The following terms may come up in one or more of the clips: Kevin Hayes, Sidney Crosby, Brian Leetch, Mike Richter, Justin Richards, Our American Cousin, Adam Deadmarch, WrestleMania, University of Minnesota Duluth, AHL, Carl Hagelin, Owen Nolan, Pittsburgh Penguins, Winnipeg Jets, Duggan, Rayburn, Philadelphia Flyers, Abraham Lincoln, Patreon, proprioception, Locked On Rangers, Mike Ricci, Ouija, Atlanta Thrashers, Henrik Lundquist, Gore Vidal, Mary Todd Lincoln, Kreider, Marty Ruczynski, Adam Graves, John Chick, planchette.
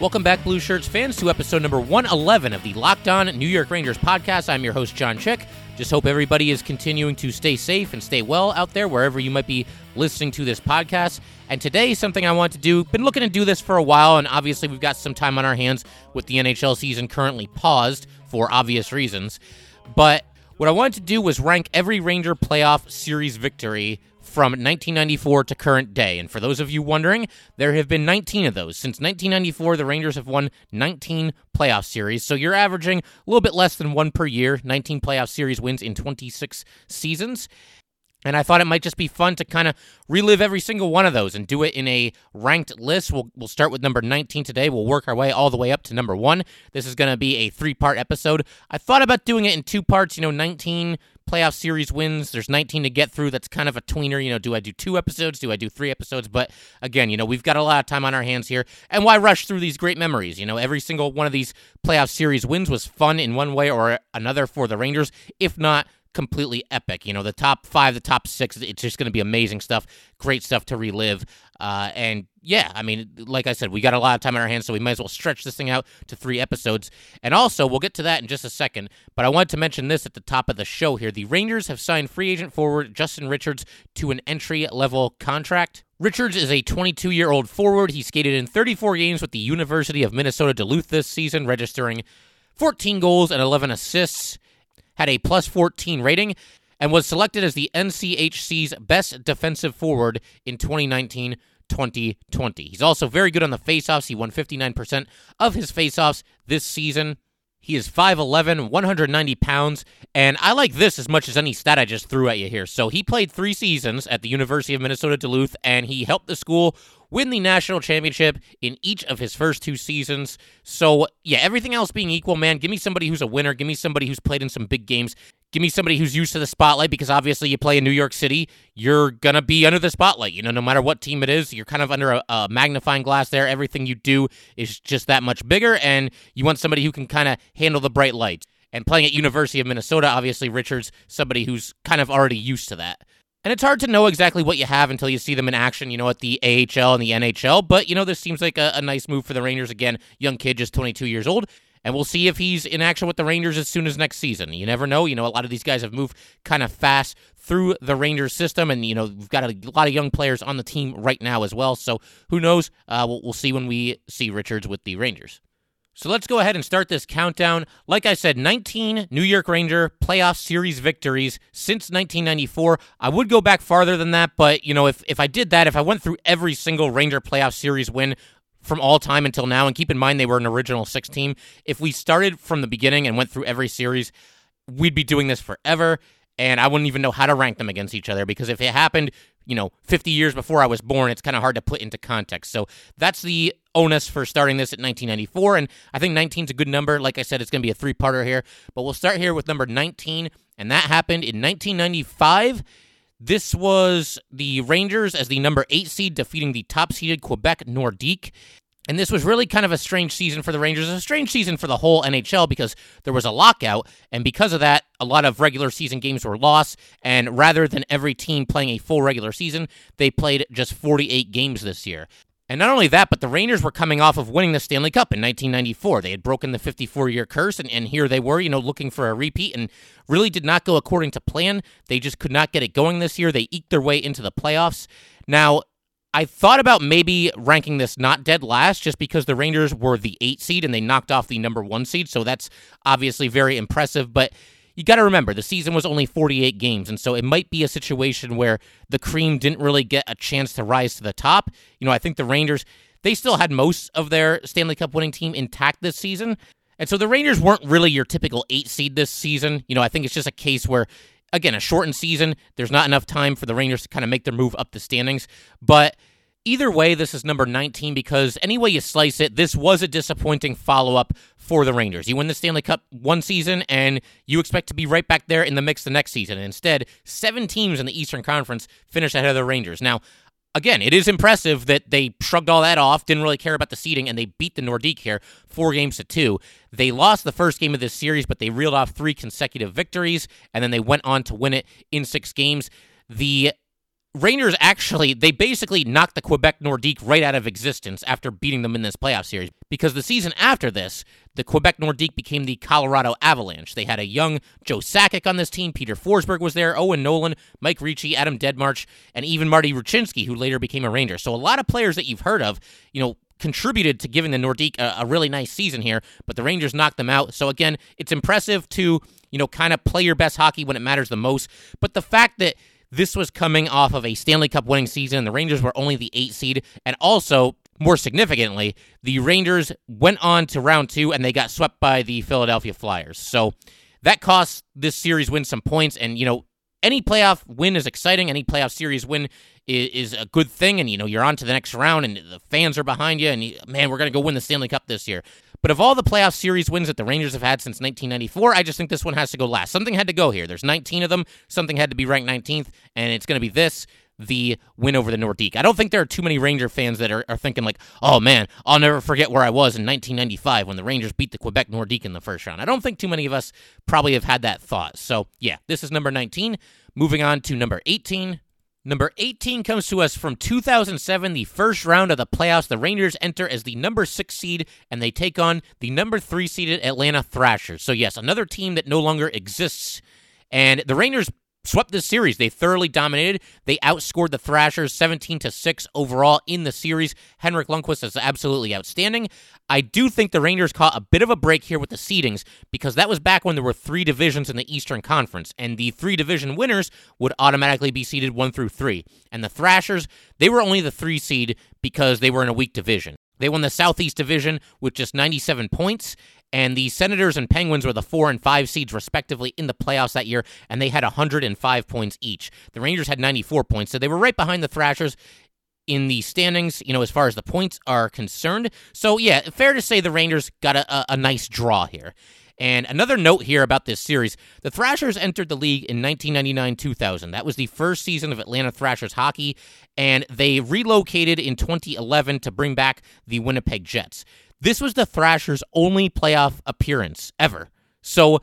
Welcome back, Blue Shirts fans, to episode number 111 of the Locked On New York Rangers podcast. I'm your host, John Chick. Just hope everybody is continuing to stay safe and stay well out there wherever you might be listening to this podcast. And today, something I want to do, been looking to do this for a while, and obviously we've got some time on our hands with the NHL season currently paused for obvious reasons. But what I wanted to do was rank every Ranger playoff series victory from 1994 to current day. And for those of you wondering, there have been 19 of those. Since 1994, the Rangers have won 19 playoff series. So you're averaging a little bit less than one per year, 19 playoff series wins in 26 seasons. And I thought it might just be fun to kind of relive every single one of those and do it in a ranked list. We'll start with number 19 today. We'll work our way all the way up to number 1. This is going to be a three-part episode. I thought about doing it in two parts, 19 playoff series wins. There's 19 to get through. That's kind of a tweener. Do I do two episodes? Do I do three episodes? But again, we've got a lot of time on our hands here. And why rush through these great memories? Every single one of these playoff series wins was fun in one way or another for the Rangers, if not completely epic. The top five, the top six, it's just going to be amazing stuff, great stuff to relive. And yeah, like I said, we got a lot of time on our hands, so we might as well stretch this thing out to three episodes. And also, we'll get to that in just a second, but I wanted to mention this at the top of the show here. The Rangers have signed free agent forward Justin Richards to an entry-level contract. Richards is a 22-year-old forward. He skated in 34 games with the University of Minnesota Duluth this season, registering 14 goals and 11 assists. Had a +14 rating, and was selected as the NCHC's best defensive forward in 2019-2020. He's also very good on the faceoffs. He won 59% of his faceoffs this season. He is 5'11", 190 pounds, and I like this as much as any stat I just threw at you here. So he played 3 seasons at the University of Minnesota Duluth, and he helped the school win the national championship in each of his first 2 seasons. So, yeah, everything else being equal, man, give me somebody who's a winner. Give me somebody who's played in some big games. Give me somebody who's used to the spotlight, because obviously you play in New York City, you're going to be under the spotlight. No matter what team it is, you're kind of under a magnifying glass there. Everything you do is just that much bigger, and you want somebody who can kind of handle the bright lights. And playing at University of Minnesota, obviously Richards, somebody who's kind of already used to that. And it's hard to know exactly what you have until you see them in action, at the AHL and the NHL. But, this seems like a nice move for the Rangers. Again, young kid, just 22 years old. And we'll see if he's in action with the Rangers as soon as next season. You never know. A lot of these guys have moved kind of fast through the Rangers system. And, we've got a lot of young players on the team right now as well. So who knows? We'll see when we see Richards with the Rangers. So let's go ahead and start this countdown. Like I said, 19 New York Ranger playoff series victories since 1994. I would go back farther than that, but, if I did that, if I went through every single Ranger playoff series win from all time until now, and keep in mind they were an original 6 team, if we started from the beginning and went through every series, we'd be doing this forever, and I wouldn't even know how to rank them against each other, because if it happened, 50 years before I was born, it's kind of hard to put into context. So that's the onus for starting this at 1994, and I think 19 is a good number. Like I said, it's going to be a three-parter here, but we'll start here with number 19, and that happened in 1995. This was the Rangers as the number 8 seed, defeating the top-seeded Quebec Nordiques. And this was really kind of a strange season for the Rangers, a strange season for the whole NHL, because there was a lockout, and because of that, a lot of regular season games were lost, and rather than every team playing a full regular season, they played just 48 games this year. And not only that, but the Rangers were coming off of winning the Stanley Cup in 1994. They had broken the 54-year curse, and here they were, looking for a repeat, and really did not go according to plan. They just could not get it going this year. They eked their way into the playoffs. Now, I thought about maybe ranking this not dead last, just because the Rangers were the 8 seed and they knocked off the number 1 seed, so that's obviously very impressive, but you got to remember, the season was only 48 games, and so it might be a situation where the cream didn't really get a chance to rise to the top. I think the Rangers, they still had most of their Stanley Cup winning team intact this season, and so the Rangers weren't really your typical 8 seed this season. I think it's just a case where, again, a shortened season, there's not enough time for the Rangers to kind of make their move up the standings, but Either way, this is number 19 because any way you slice it, this was a disappointing follow-up for the Rangers. You win the Stanley Cup one season, and you expect to be right back there in the mix the next season. And instead, seven teams in the Eastern Conference finished ahead of the Rangers. Now, again, it is impressive that they shrugged all that off, didn't really care about the seeding, and they beat the Nordiques here 4-2. They lost the first game of this series, but they reeled off three consecutive victories, and then they went on to win it in 6 games. The Rangers actually, they basically knocked the Quebec Nordiques right out of existence after beating them in this playoff series, because the season after this, the Quebec Nordiques became the Colorado Avalanche. They had a young Joe Sakic on this team. Peter Forsberg was there, Owen Nolan, Mike Ricci, Adam Deadmarch, and even Marty Ruczynski, who later became a Ranger. So a lot of players that you've heard of, you know, contributed to giving the Nordiques a really nice season here, but the Rangers knocked them out. So again, it's impressive to, you know, kind of play your best hockey when it matters the most. But the fact that this was coming off of a Stanley Cup winning season. The Rangers were only the 8th seed. And also, more significantly, the Rangers went on to round 2 and they got swept by the Philadelphia Flyers. So that cost this series win some points. And, you know, any playoff win is exciting. Any playoff series win is a good thing. And, you know, you're on to the next round and the fans are behind you. And, man, we're going to go win the Stanley Cup this year. But of all the playoff series wins that the Rangers have had since 1994, I just think this one has to go last. Something had to go here. There's 19 of them. Something had to be ranked 19th, and it's going to be this, the win over the Nordiques. I don't think there are too many Ranger fans that are thinking like, oh man, I'll never forget where I was in 1995 when the Rangers beat the Quebec Nordiques in the first round. I don't think too many of us probably have had that thought. So yeah, this is number 19. Moving on to number 18. Number 18 comes to us from 2007, the first round of the playoffs. The Rangers enter as the number 6 seed, and they take on the number 3 seeded Atlanta Thrashers. So yes, another team that no longer exists. And the Rangers swept this series. They thoroughly dominated. They outscored the Thrashers 17-6 overall in the series. Henrik Lundquist is absolutely outstanding. I do think the Rangers caught a bit of a break here with the seedings because that was back when there were 3 divisions in the Eastern Conference, and the 3 division winners would automatically be seeded 1 through 3. And the Thrashers, they were only the 3 seed because they were in a weak division. They won the Southeast Division with just 97 points, and the Senators and Penguins were the 4 and 5 seeds, respectively, in the playoffs that year, and they had 105 points each. The Rangers had 94 points, so they were right behind the Thrashers in the standings, you know, as far as the points are concerned. So, yeah, fair to say the Rangers got a nice draw here. And another note here about this series, the Thrashers entered the league in 1999-2000. That was the first season of Atlanta Thrashers hockey, and they relocated in 2011 to bring back the Winnipeg Jets. This was the Thrashers' only playoff appearance ever. So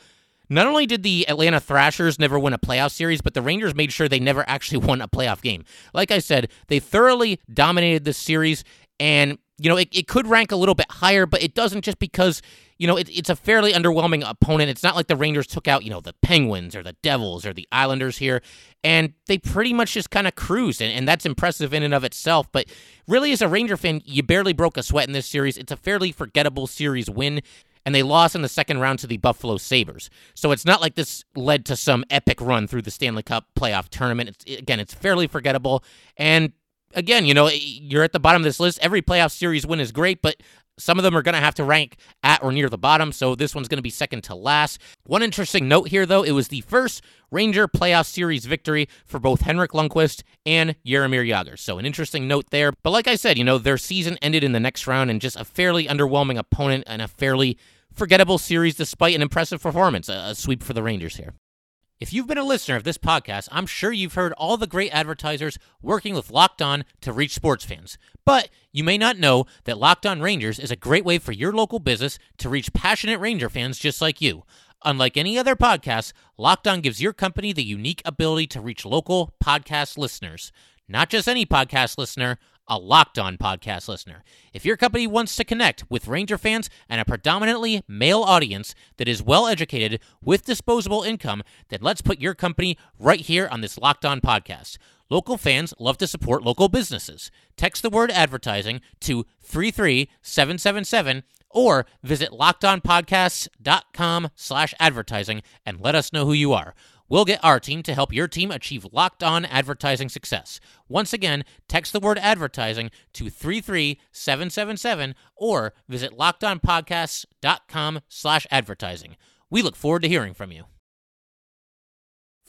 not only did the Atlanta Thrashers never win a playoff series, but the Rangers made sure they never actually won a playoff game. Like I said, they thoroughly dominated this series, and you know, it could rank a little bit higher, but it doesn't just because, you know, it's a fairly underwhelming opponent. It's not like the Rangers took out, you know, the Penguins or the Devils or the Islanders here, and they pretty much just kind of cruised, and that's impressive in and of itself. But really, as a Ranger fan, you barely broke a sweat in this series. It's a fairly forgettable series win, and they lost in the second round to the Buffalo Sabres. So it's not like this led to some epic run through the Stanley Cup playoff tournament. It's fairly forgettable, and again, you know, you're at the bottom of this list. Every playoff series win is great, but some of them are going to have to rank at or near the bottom, so this one's going to be second to last. One interesting note here, though, it was the first Ranger playoff series victory for both Henrik Lundquist and Jaromir Jagr, so an interesting note there. But like I said, you know, their season ended in the next round, and just a fairly underwhelming opponent and a fairly forgettable series despite an impressive performance, a sweep for the Rangers here. If you've been a listener of this podcast, I'm sure you've heard all the great advertisers working with Locked On to reach sports fans. But you may not know that Locked On Rangers is a great way for your local business to reach passionate Ranger fans just like you. Unlike any other podcast, Locked On gives your company the unique ability to reach local podcast listeners. Not just any podcast listener, a Locked On podcast listener. If your company wants to connect with Ranger fans and a predominantly male audience that is well-educated with disposable income, then let's put your company right here on this Locked On podcast. Local fans love to support local businesses. Text the word advertising to 33777 or visit LockedOnPodcasts.com/advertising and let us know who you are. We'll get our team to help your team achieve Locked On advertising success. Once again, text the word advertising to 33777 or visit LockedOnPodcasts.com/advertising. We look forward to hearing from you.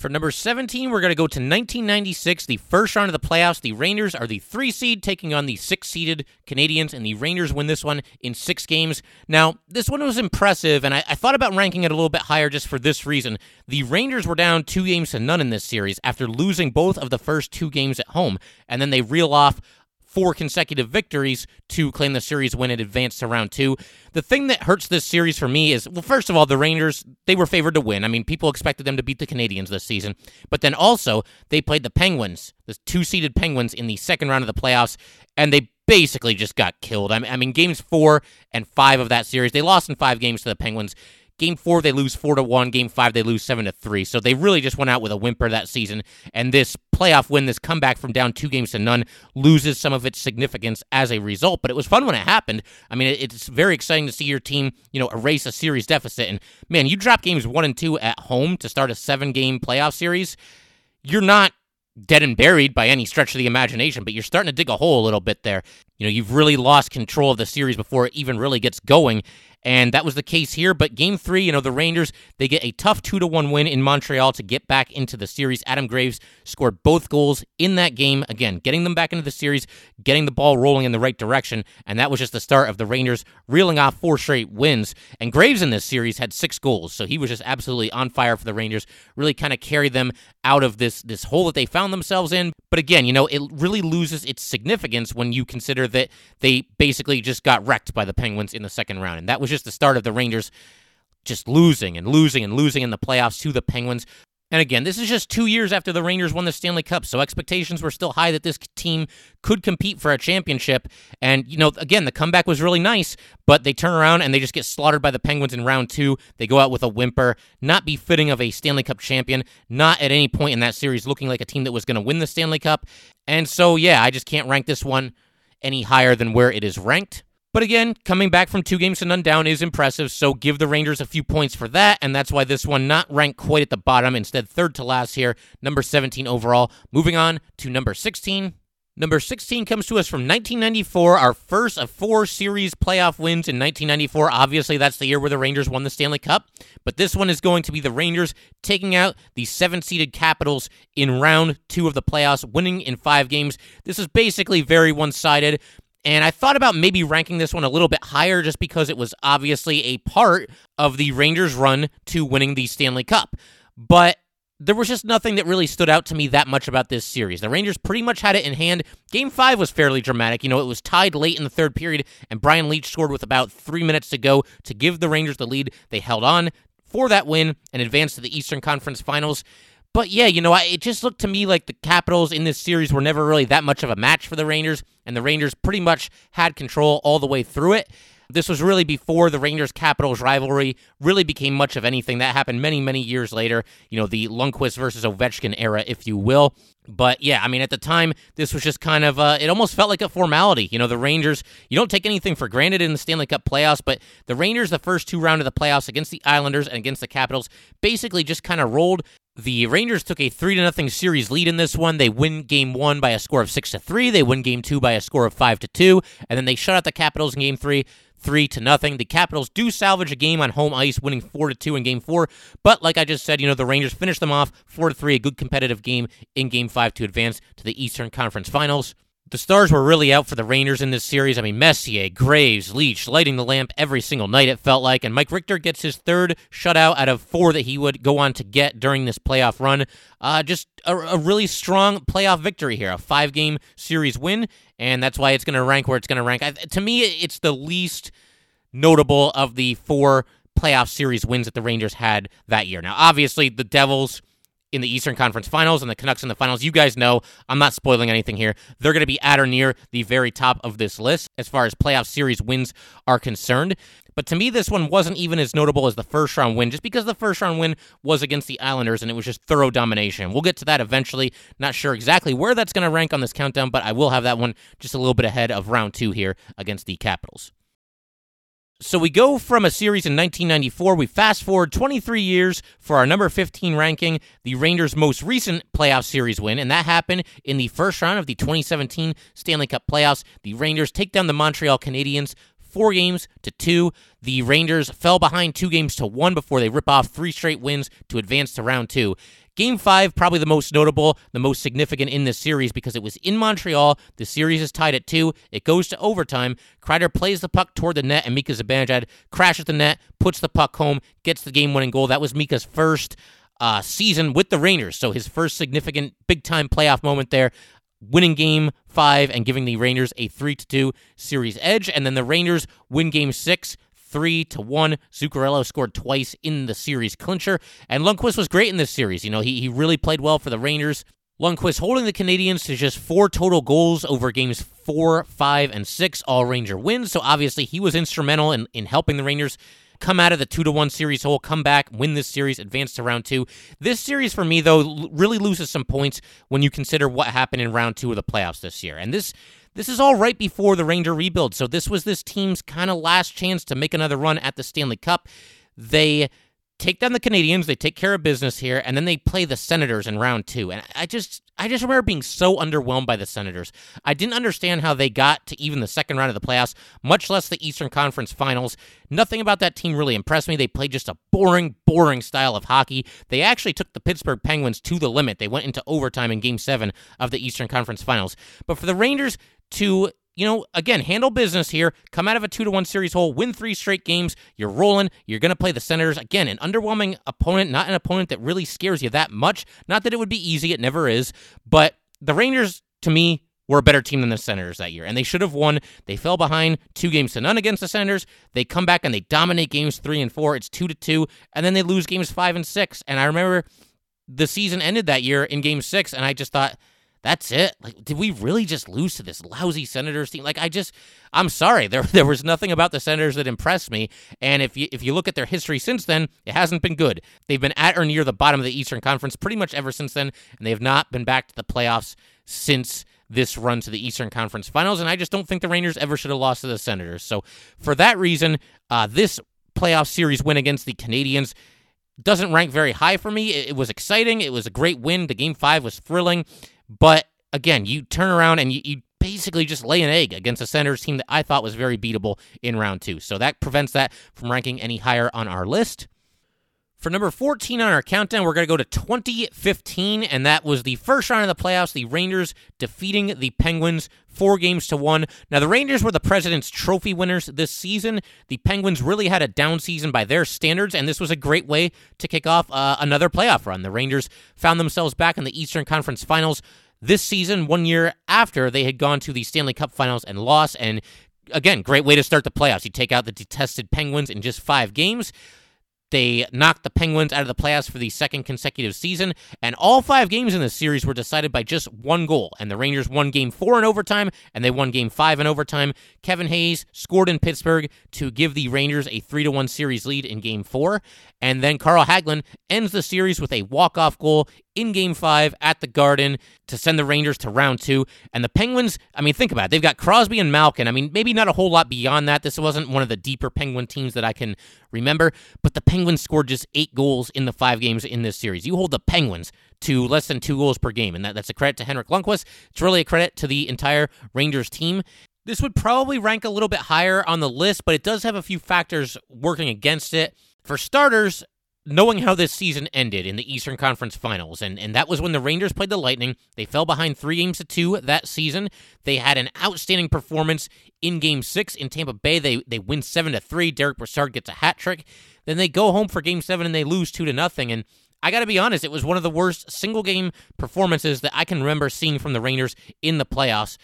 For number 17, we're going to go to 1996, the first round of the playoffs. The Rangers are the 3 seed, taking on the 6-seeded Canadiens, and the Rangers win this one in 6 games. Now, this one was impressive, and I thought about ranking it a little bit higher just for this reason. The Rangers were down 2 games to none in this series after losing both of the first 2 games at home, and then they reel off 4 consecutive victories to claim the series win and advance to round 2. The thing that hurts this series for me is, well, first of all, the Rangers, they were favored to win. I mean, people expected them to beat the Canadiens this season. But then also, they played the Penguins, the 2-seeded Penguins, in the second round of the playoffs, and they basically just got killed. I mean, games 4 and 5 of that series, they lost in 5 games to the Penguins. Game 4, they lose 4-1. Game 5, they lose 7-3. So they really just went out with a whimper that season. And this playoff win, this comeback from down 2 games to none, loses some of its significance as a result. But it was fun when it happened. I mean, it's very exciting to see your team, erase a series deficit. And, man, you drop games 1 and 2 at home to start a 7-game playoff series, you're not dead and buried by any stretch of the imagination, but you're starting to dig a hole a little bit there. You've really lost control of the series before it even really gets going, and that was the case here. But game 3, the Rangers, they get a tough 2-1 win in Montreal to get back into the series. Adam Graves scored both goals in that game, again, getting them back into the series, getting the ball rolling in the right direction, and that was just the start of the Rangers reeling off 4 straight wins. And Graves in this series had 6 goals, so he was just absolutely on fire for the Rangers, really kind of carried them out of this hole that they found themselves in. But again, it really loses its significance when you consider that they basically just got wrecked by the Penguins in the second round. And that was just the start of the Rangers just losing in the playoffs to the Penguins. And again, this is just 2 years after the Rangers won the Stanley Cup, so expectations were still high that this team could compete for a championship. And, again, the comeback was really nice, but they turn around and they just get slaughtered by the Penguins in round 2. They go out with a whimper, not befitting of a Stanley Cup champion, not at any point in that series looking like a team that was going to win the Stanley Cup. And so, I just can't rank this one any higher than where it is ranked. But again, coming back from 2 games to none down is impressive, so give the Rangers a few points for that, and that's why this one not ranked quite at the bottom, instead third to last here, number 17 overall. Moving on to number 16. Number 16 comes to us from 1994, our first of 4 series playoff wins in 1994. Obviously, that's the year where the Rangers won the Stanley Cup, but this one is going to be the Rangers taking out the 7-seeded Capitals in round 2 of the playoffs, winning in 5 games. This is basically very one-sided. And I thought about maybe ranking this one a little bit higher just because it was obviously a part of the Rangers' run to winning the Stanley Cup. But there was just nothing that really stood out to me that much about this series. The Rangers pretty much had it in hand. Game 5 was fairly dramatic. It was tied late in the third period, and Brian Leetch scored with about 3 minutes to go to give the Rangers the lead. They held on for that win and advanced to the Eastern Conference Finals. But it just looked to me like the Capitals in this series were never really that much of a match for the Rangers, and the Rangers pretty much had control all the way through it. This was really before the Rangers-Capitals rivalry really became much of anything. That happened many, many years later, the Lundquist versus Ovechkin era, if you will. But at the time, this was just kind of, it almost felt like a formality. The Rangers, you don't take anything for granted in the Stanley Cup playoffs, but the Rangers, the first 2 rounds of the playoffs against the Islanders and against the Capitals, basically just kind of rolled. The Rangers took a 3-0 series lead in this one. They win game 1 by a score of 6-3. They win game 2 by a score of 5-2. And then they shut out the Capitals in game 3, 3-0. The Capitals do salvage a game on home ice, winning 4-2 in game 4. But like I just said, the Rangers finished them off 4-3, a good competitive game in game 5 to advance to the Eastern Conference Finals. The stars were really out for the Rangers in this series. Messier, Graves, Leetch, lighting the lamp every single night, it felt like. And Mike Richter gets his 3rd shutout out of 4 that he would go on to get during this playoff run. Just a really strong playoff victory here, a 5-game series win, and that's why it's going to rank where it's going to rank. To me, it's the least notable of the 4 playoff series wins that the Rangers had that year. Now, obviously, the Devils in the Eastern Conference Finals and the Canucks in the Finals, you guys know, I'm not spoiling anything here. They're going to be at or near the very top of this list as far as playoff series wins are concerned. But to me, this one wasn't even as notable as the first-round win, just because the first-round win was against the Islanders, and it was just thorough domination. We'll get to that eventually. Not sure exactly where that's going to rank on this countdown, but I will have that one just a little bit ahead of round 2 here against the Capitals. So we go from a series in 1994, we fast forward 23 years for our number 15 ranking, the Rangers' most recent playoff series win, and that happened in the first round of the 2017 Stanley Cup playoffs. The Rangers take down the Montreal Canadiens 4-2. The Rangers fell behind 2-1 before they rip off 3 straight wins to advance to round 2. Game 5, probably the most notable, the most significant in this series because it was in Montreal. The series is tied at 2. It goes to overtime. Kreider plays the puck toward the net, and Mika Zibanejad crashes the net, puts the puck home, gets the game-winning goal. That was Mika's first season with the Rangers, so his first significant big-time playoff moment there. Winning Game 5 and giving the Rangers a 3-2 series edge. And then the Rangers win Game 6, 3-1. Zuccarello scored twice in the series clincher. And Lundquist was great in this series. You know, he really played well for the Rangers. Lundquist holding the Canadiens to just 4 total goals over games 4, 5, and 6, all Ranger wins. So obviously he was instrumental in helping the Rangers come out of the 2-1 series hole, come back, win this series, advance to round 2. This series, for me, though, really loses some points when you consider what happened in round 2 of the playoffs this year. And this is all right before the Ranger rebuild, so this was this team's kind of last chance to make another run at the Stanley Cup. They take down the Canadiens, they take care of business here, and then they play the Senators in round 2. And I just remember being so underwhelmed by the Senators. I didn't understand how they got to even the second round of the playoffs, much less the Eastern Conference Finals. Nothing about that team really impressed me. They played just a boring, boring style of hockey. They actually took the Pittsburgh Penguins to the limit. They went into overtime in Game 7 of the Eastern Conference Finals. But for the Rangers to, you know, again, handle business here, come out of a 2-1 series hole, win 3 straight games, you're rolling, you're going to play the Senators. Again, an underwhelming opponent, not an opponent that really scares you that much. Not that it would be easy, it never is, but the Rangers, to me, were a better team than the Senators that year, and they should have won. They fell behind 2-0 against the Senators. They come back and they dominate games 3 and 4. It's 2-2, and then they lose games 5 and 6, and I remember the season ended that year in Game 6, and I just thought, that's it. Like, did we really just lose to this lousy Senators team? Like, I'm sorry. There was nothing about the Senators that impressed me. And if you look at their history since then, it hasn't been good. They've been at or near the bottom of the Eastern Conference pretty much ever since then, and they have not been back to the playoffs since this run to the Eastern Conference Finals. And I just don't think the Rangers ever should have lost to the Senators. So for that reason, this playoff series win against the Canadiens doesn't rank very high for me. It was exciting. It was a great win. The Game 5 was thrilling. But, again, you turn around and you basically just lay an egg against a Senators team that I thought was very beatable in round 2. So that prevents that from ranking any higher on our list. For number 14 on our countdown, we're going to go to 2015, and that was the first round of the playoffs, the Rangers defeating the Penguins 4-1. Now, the Rangers were the President's Trophy winners this season. The Penguins really had a down season by their standards, and this was a great way to kick off another playoff run. The Rangers found themselves back in the Eastern Conference Finals this season, one year after they had gone to the Stanley Cup Finals and lost, and again, great way to start the playoffs. You take out the detested Penguins in just 5 games. They knocked the Penguins out of the playoffs for the second consecutive season, and all 5 games in this series were decided by just 1 goal, and the Rangers won Game 4 in overtime, and they won Game 5 in overtime. Kevin Hayes scored in Pittsburgh to give the Rangers a 3-1 series lead in Game 4, and then Carl Hagelin ends the series with a walk-off goal in Game 5 at the Garden to send the Rangers to round 2. And the Penguins, I mean, think about it. They've got Crosby and Malkin. I mean, maybe not a whole lot beyond that. This wasn't one of the deeper Penguin teams that I can remember, but the Penguins scored just 8 goals in the 5 games in this series. You hold the Penguins to less than 2 goals per game, and that's a credit to Henrik Lundquist. It's really a credit to the entire Rangers team. This would probably rank a little bit higher on the list, but it does have a few factors working against it. For starters, knowing how this season ended in the Eastern Conference Finals, and that was when the Rangers played the Lightning. They fell behind 3-2 that season. They had an outstanding performance in Game 6 in Tampa Bay. They win 7-3. Derek Brassard gets a hat trick. Then they go home for Game 7 and they lose 2-0. And I got to be honest, it was one of the worst single-game performances that I can remember seeing from the Rangers in the playoffs.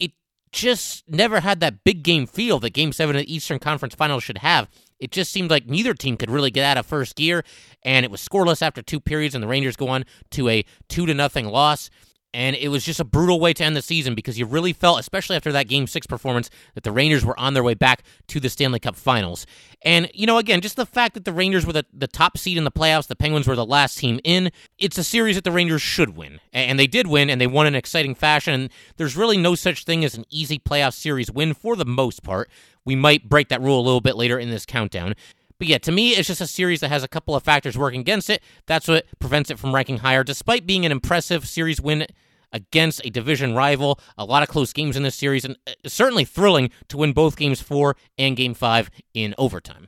It just never had that big game feel that Game 7 of the Eastern Conference Finals should have. It just seemed like neither team could really get out of first gear, and it was scoreless after 2 periods, and the Rangers go on to a 2-0 loss. And it was just a brutal way to end the season because you really felt, especially after that Game 6 performance, that the Rangers were on their way back to the Stanley Cup Finals. And, you know, again, just the fact that the Rangers were the top seed in the playoffs, the Penguins were the last team in, it's a series that the Rangers should win. And they did win, and they won in an exciting fashion. And there's really no such thing as an easy playoff series win for the most part. We might break that rule a little bit later in this countdown. But yeah, to me, it's just a series that has a couple of factors working against it. That's what prevents it from ranking higher. Despite being an impressive series win against a division rival, a lot of close games in this series, and certainly thrilling to win both Games 4 and Game 5 in overtime.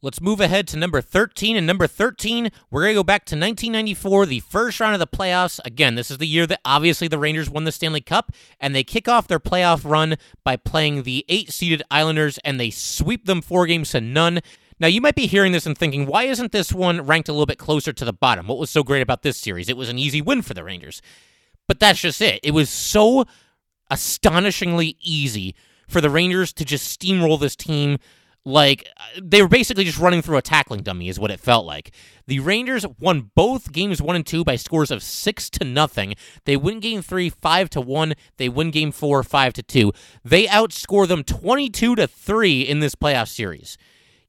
Let's move ahead to number 13. And number 13, we're going to go back to 1994, the first round of the playoffs. Again, this is the year that obviously the Rangers won the Stanley Cup, and they kick off their playoff run by playing the 8-seeded Islanders, and they sweep them 4-0. Now, you might be hearing this and thinking, why isn't this one ranked a little bit closer to the bottom? What was so great about this series? It was an easy win for the Rangers. But that's just it. It was so astonishingly easy for the Rangers to just steamroll this team. Like, they were basically just running through a tackling dummy is what it felt like. The Rangers won both games 1 and 2 by scores of 6-0. They win game 3, 5-1. They win game 4, 5-2. They outscore them 22-3 in this playoff series.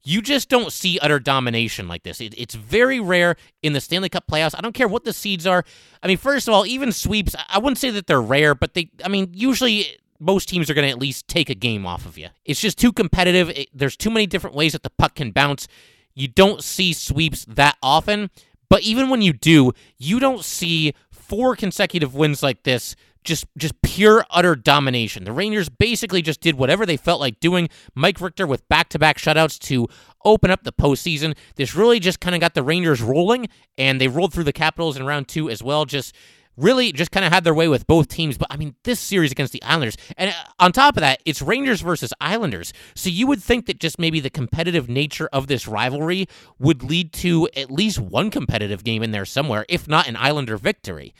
You just don't see utter domination like this. It's very rare in the Stanley Cup playoffs. I don't care what the seeds are. I mean, first of all, even sweeps, I wouldn't say that they're rare, but usually most teams are going to at least take a game off of you. It's just too competitive. There's too many different ways that the puck can bounce. You don't see sweeps that often, but even when you do, you don't see 4 consecutive wins like this. Just pure, utter domination. The Rangers basically just did whatever they felt like doing. Mike Richter with back-to-back shutouts to open up the postseason. This really just kind of got the Rangers rolling, and they rolled through the Capitals in round 2 as well. Just really just kind of had their way with both teams. But, I mean, this series against the Islanders. And on top of that, it's Rangers versus Islanders. So you would think that just maybe the competitive nature of this rivalry would lead to at least one competitive game in there somewhere, if not an Islander victory.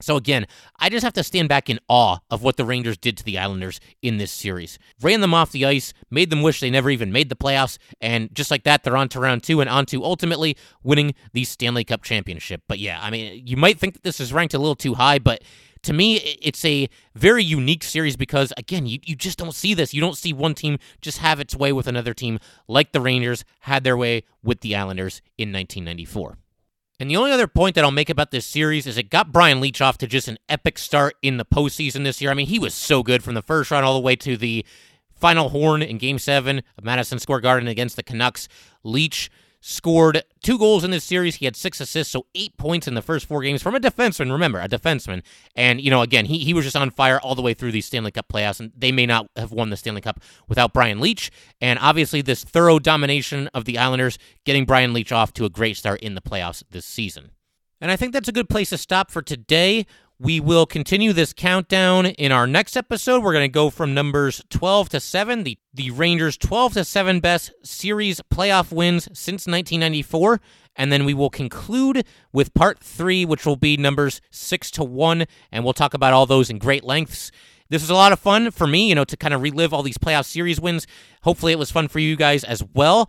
So again, I just have to stand back in awe of what the Rangers did to the Islanders in this series. Ran them off the ice, made them wish they never even made the playoffs, and just like that, they're on to round 2 and on to ultimately winning the Stanley Cup championship. But yeah, I mean, you might think that this is ranked a little too high, but to me, it's a very unique series because, again, you just don't see this. You don't see one team just have its way with another team like the Rangers had their way with the Islanders in 1994. And the only other point that I'll make about this series is it got Brian Leetch off to just an epic start in the postseason this year. I mean, he was so good from the first round all the way to the final horn in Game 7 of Madison Square Garden against the Canucks. Leetch scored 2 goals in this series. He had 6 assists, so 8 points in the first 4 games from a defenseman. Remember, a defenseman. And, again, he was just on fire all the way through these Stanley Cup playoffs, and they may not have won the Stanley Cup without Brian Leetch. And obviously, this thorough domination of the Islanders getting Brian Leetch off to a great start in the playoffs this season. And I think that's a good place to stop for today. We will continue this countdown in our next episode. We're going to go from numbers 12-7, the Rangers' 12-7 best series playoff wins since 1994, and then we will conclude with part 3, which will be numbers 6-1, and we'll talk about all those in great lengths. This was a lot of fun for me, to kind of relive all these playoff series wins. Hopefully it was fun for you guys as well.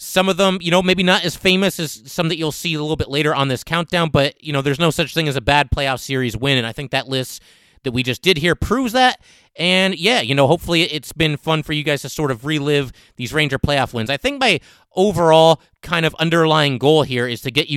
Some of them, maybe not as famous as some that you'll see a little bit later on this countdown, but, there's no such thing as a bad playoff series win, and I think that list that we just did here proves that. And, yeah, hopefully it's been fun for you guys to sort of relive these Ranger playoff wins. I think my overall kind of underlying goal here is to get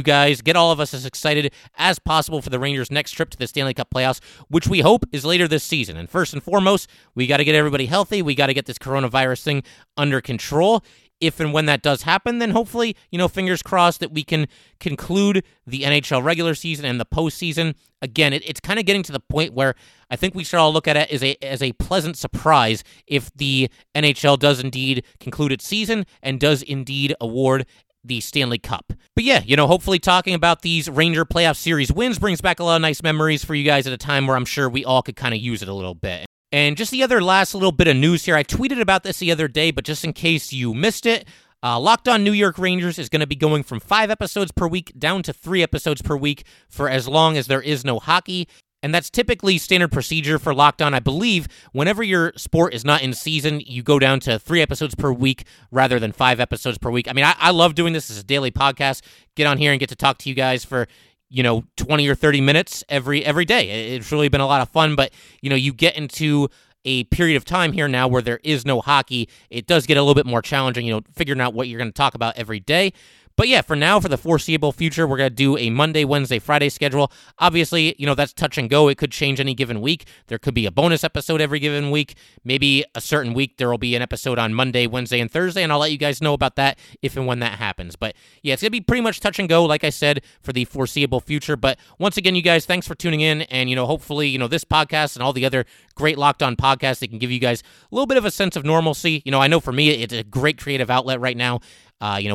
all of us as excited as possible for the Rangers' next trip to the Stanley Cup playoffs, which we hope is later this season. And first and foremost, we got to get everybody healthy. We got to get this coronavirus thing under control. If and when that does happen, then hopefully, fingers crossed that we can conclude the NHL regular season and the postseason. Again, it's kind of getting to the point where I think we should all look at it as a pleasant surprise if the NHL does indeed conclude its season and does indeed award the Stanley Cup. But yeah, hopefully talking about these Ranger playoff series wins brings back a lot of nice memories for you guys at a time where I'm sure we all could kind of use it a little bit. And just the other last little bit of news here, I tweeted about this the other day, but just in case you missed it, Locked On New York Rangers is going to be going from 5 episodes per week down to 3 episodes per week for as long as there is no hockey. And that's typically standard procedure for Locked On. I believe whenever your sport is not in season, you go down to 3 episodes per week rather than 5 episodes per week. I mean, I love doing this as a daily podcast. Get on here and get to talk to you guys for 20 or 30 minutes every day. It's really been a lot of fun, but, you get into a period of time here now where there is no hockey. It does get a little bit more challenging, figuring out what you're going to talk about every day. But yeah, for now, for the foreseeable future, we're going to do a Monday, Wednesday, Friday schedule. Obviously, that's touch and go. It could change any given week. There could be a bonus episode every given week. Maybe a certain week there will be an episode on Monday, Wednesday, and Thursday, and I'll let you guys know about that if and when that happens. But yeah, it's going to be pretty much touch and go, like I said, for the foreseeable future. But once again, you guys, thanks for tuning in, and, hopefully, this podcast and all the other great Locked On podcasts, they can give you guys a little bit of a sense of normalcy. I know for me, it's a great creative outlet right now.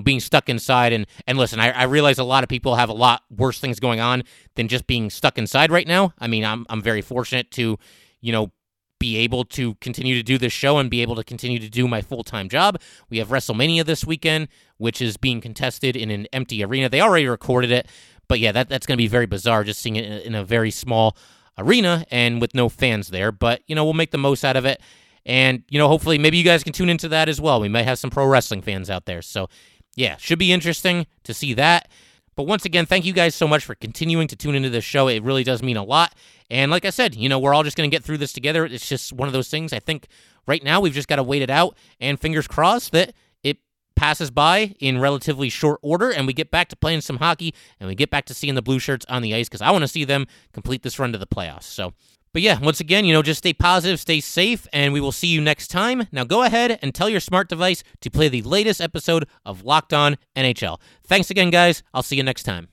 being stuck inside. And listen, I realize a lot of people have a lot worse things going on than just being stuck inside right now. I mean, I'm very fortunate to, be able to continue to do this show and be able to continue to do my full-time job. We have WrestleMania this weekend, which is being contested in an empty arena. They already recorded it, but yeah, that's going to be very bizarre, just seeing it in a very small arena and with no fans there. But, we'll make the most out of it. And, hopefully maybe you guys can tune into that as well. We might have some pro wrestling fans out there. So, yeah, should be interesting to see that. But once again, thank you guys so much for continuing to tune into this show. It really does mean a lot. And like I said, we're all just going to get through this together. It's just one of those things. I think right now we've just got to wait it out. And fingers crossed that it passes by in relatively short order and we get back to playing some hockey and we get back to seeing the blue shirts on the ice, because I want to see them complete this run to the playoffs. So. But yeah, once again, just stay positive, stay safe, and we will see you next time. Now go ahead and tell your smart device to play the latest episode of Locked On NHL. Thanks again, guys. I'll see you next time.